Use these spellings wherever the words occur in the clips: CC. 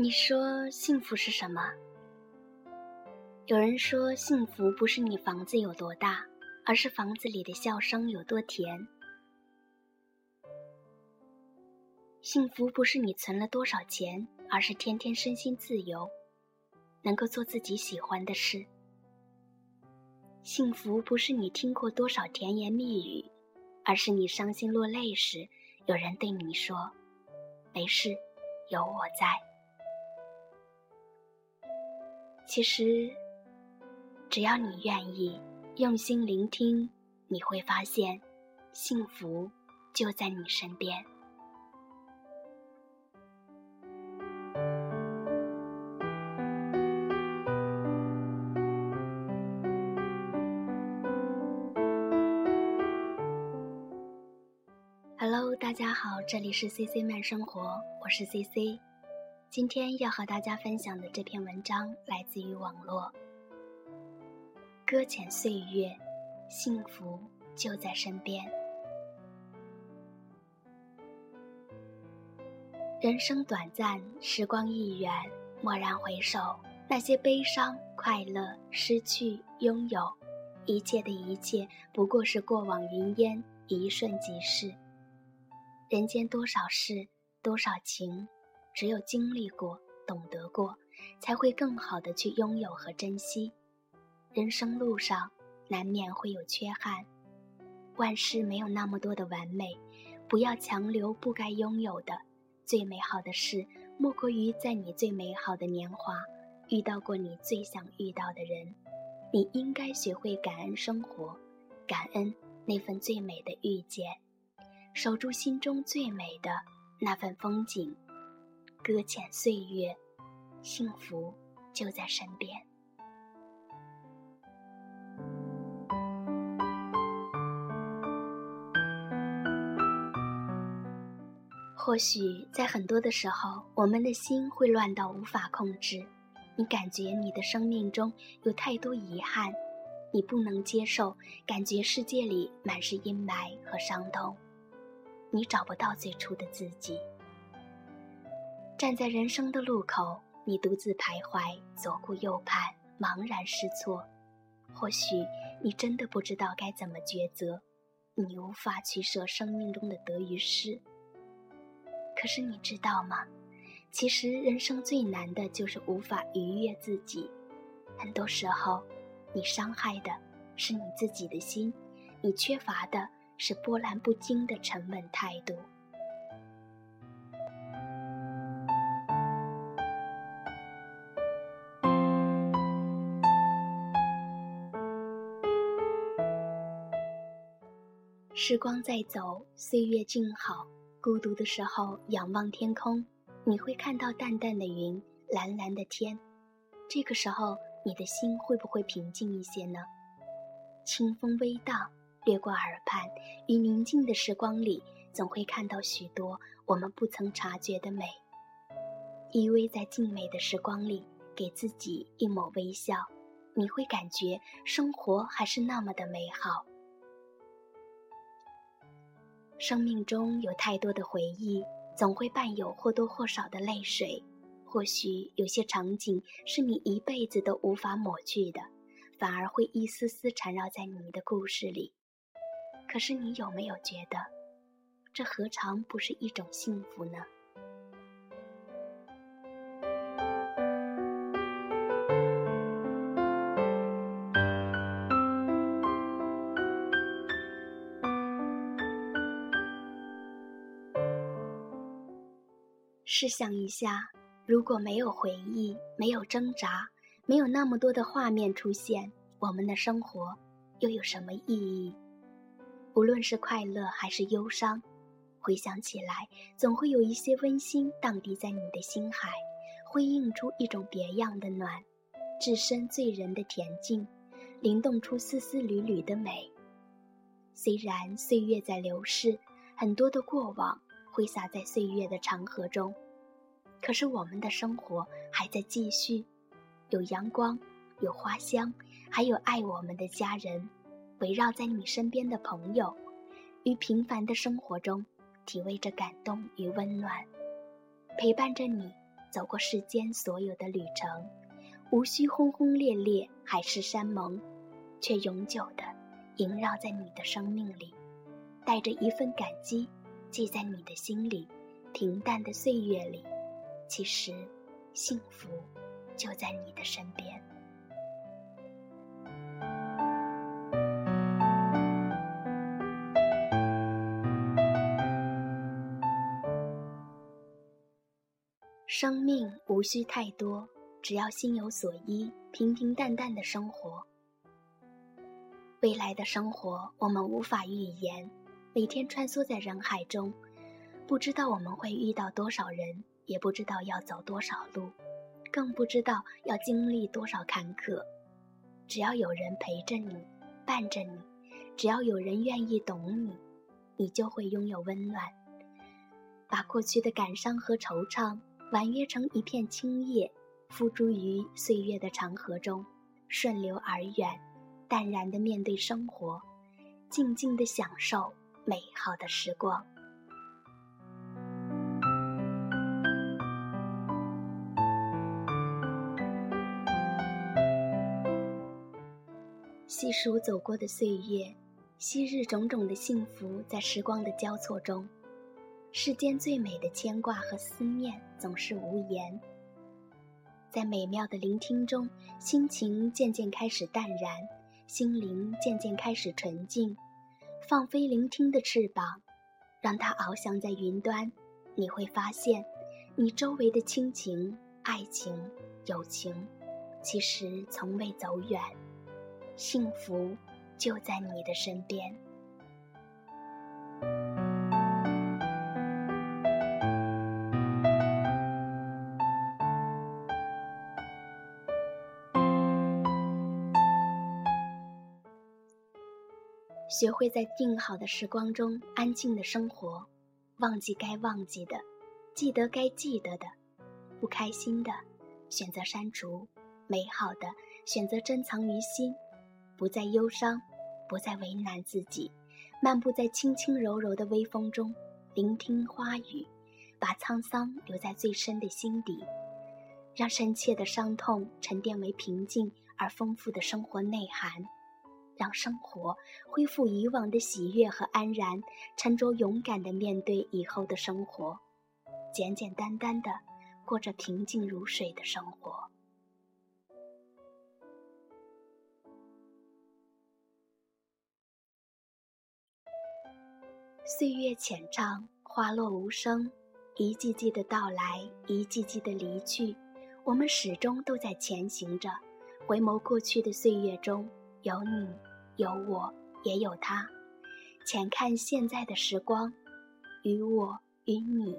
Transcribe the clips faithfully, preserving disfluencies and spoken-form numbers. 你说幸福是什么？有人说幸福不是你房子有多大，而是房子里的笑声有多甜。幸福不是你存了多少钱，而是天天身心自由，能够做自己喜欢的事。幸福不是你听过多少甜言蜜语，而是你伤心落泪时，有人对你说，没事，有我在。其实，只要你愿意，用心聆听，你会发现，幸福就在你身边。Hello， 大家好，这里是 C C 慢生活，我是 C C。今天要和大家分享的这篇文章来自于网络，搁浅岁月，幸福就在身边。人生短暂，时光一远，蓦然回首，那些悲伤、快乐、失去、拥有，一切的一切，不过是过往云烟，一瞬即逝。人间多少事，多少情，只有经历过，懂得过，才会更好地去拥有和珍惜。人生路上难免会有缺憾，万事没有那么多的完美，不要强留不该拥有的。最美好的事，莫过于在你最美好的年华，遇到过你最想遇到的人。你应该学会感恩生活，感恩那份最美的遇见，守住心中最美的那份风景。搁浅岁月，幸福就在身边。或许在很多的时候，我们的心会乱到无法控制，你感觉你的生命中有太多遗憾，你不能接受，感觉世界里满是阴霾和伤痛，你找不到最初的自己。站在人生的路口，你独自徘徊，左顾右盼，茫然失措。或许你真的不知道该怎么抉择，你无法取舍生命中的得与失。可是你知道吗？其实人生最难的就是无法逾越自己。很多时候，你伤害的是你自己的心，你缺乏的是波澜不惊的沉稳态度。时光在走，岁月静好。孤独的时候，仰望天空，你会看到淡淡的云，蓝蓝的天。这个时候，你的心会不会平静一些呢？清风微荡，掠过耳畔，于宁静的时光里，总会看到许多我们不曾察觉的美。依偎在静美的时光里，给自己一抹微笑，你会感觉生活还是那么的美好。生命中有太多的回忆，总会伴有或多或少的泪水。或许有些场景是你一辈子都无法抹去的，反而会一丝丝缠绕在你的故事里。可是你有没有觉得，这何尝不是一种幸福呢？试想一下，如果没有回忆，没有挣扎，没有那么多的画面出现，我们的生活又有什么意义？无论是快乐还是忧伤，回想起来，总会有一些温馨荡涤在你的心海，辉映出一种别样的暖，置身醉人的恬静，灵动出丝丝缕缕的美。虽然岁月在流逝，很多的过往挥洒在岁月的长河中，可是我们的生活还在继续，有阳光，有花香，还有爱我们的家人，围绕在你身边的朋友，于平凡的生活中体味着感动与温暖，陪伴着你走过世间所有的旅程，无需轰轰烈烈海誓山盟，却永久地萦绕在你的生命里，带着一份感激记在你的心里。平淡的岁月里，其实幸福就在你的身边。生命无需太多，只要心有所依，平平淡淡的生活。未来的生活我们无法预言，每天穿梭在人海中，不知道我们会遇到多少人，也不知道要走多少路，更不知道要经历多少坎坷。只要有人陪着你，伴着你，只要有人愿意懂你，你就会拥有温暖。把过去的感伤和惆怅婉约成一片青叶，付诸于岁月的长河中，顺流而远，淡然地面对生活，静静地享受美好的时光。细数走过的岁月，昔日种种的幸福，在时光的交错中，世间最美的牵挂和思念总是无言。在美妙的聆听中，心情渐渐开始淡然，心灵渐渐开始纯净，放飞聆听的翅膀，让它翱翔在云端。你会发现，你周围的亲情、爱情、友情，其实从未走远，幸福就在你的身边。学会在定好的时光中安静的生活，忘记该忘记的，记得该记得的，不开心的选择删除，美好的选择珍藏于心，不再忧伤，不再为难自己，漫步在轻轻柔柔的微风中，聆听花语，把沧桑留在最深的心底，让深切的伤痛沉淀为平静而丰富的生活内涵。让生活恢复以往的喜悦和安然，沉着勇敢地面对以后的生活，简简单单地过着平静如水的生活。岁月浅唱，花落无声，一季季的到来，一季季的离去，我们始终都在前行着。回眸过去的岁月中，有你，有我，也有他。浅看现在的时光，与我与你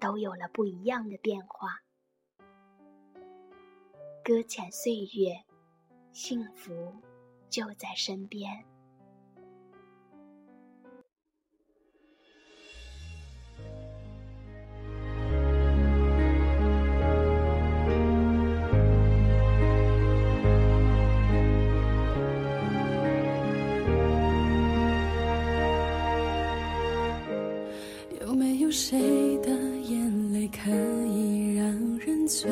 都有了不一样的变化。搁浅岁月，幸福就在身边。谁的眼泪可以让人醉？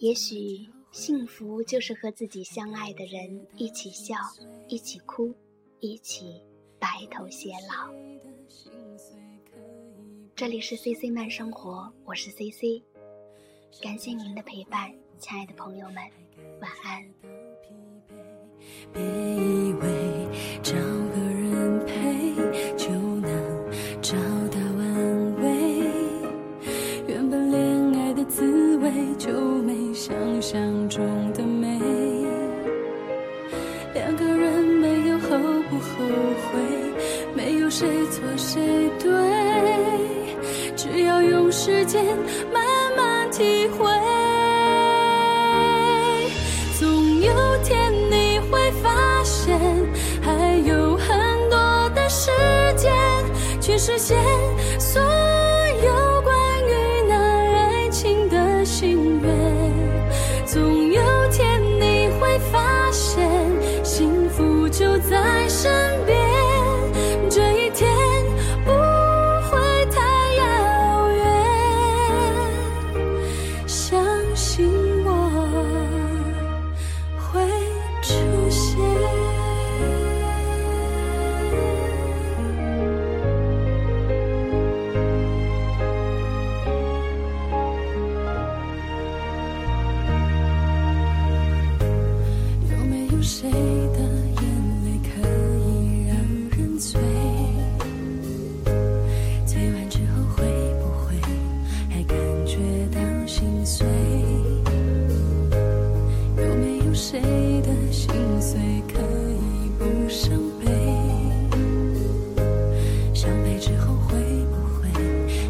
也许幸福就是和自己相爱的人一起笑，一起哭，一起白头偕老。这里是 C C 慢生活，我是 C C， 感谢您的陪伴，亲爱的朋友们，晚安。别以为找个人陪就能找到安慰，原本恋爱的滋味就没想象中的美。两个人没有后不后悔，没有谁错谁对，只要用时间慢慢体会，总有天你会发现还有很多的时间去实现所有关于那爱情的心愿。总有天你会发现幸福就在身边，这一天不会太遥远。谁的眼泪可以让人醉？醉完之后会不会还感觉到心碎？有没有谁的心碎可以不伤悲？伤悲之后会不会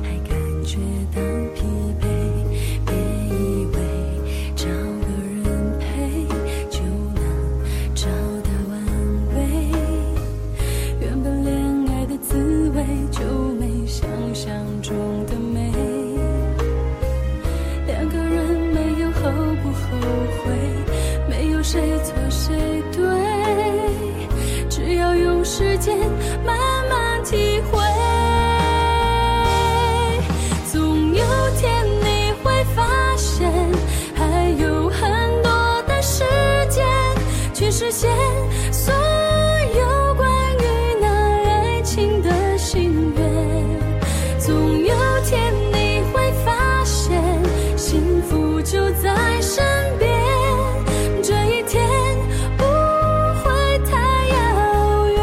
还感觉到疲惫？别以为找个人陪就能找到安慰，原本恋爱的滋味就没想象中的美。两个人没有后不后悔，没有谁错谁对，只要用时间慢慢体会。实现所有关于那爱情的心愿，总有天你会发现，幸福就在身边，这一天不会太遥远。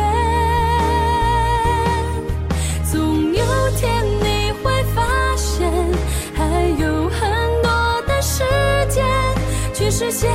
总有天你会发现，还有很多的时间去实现。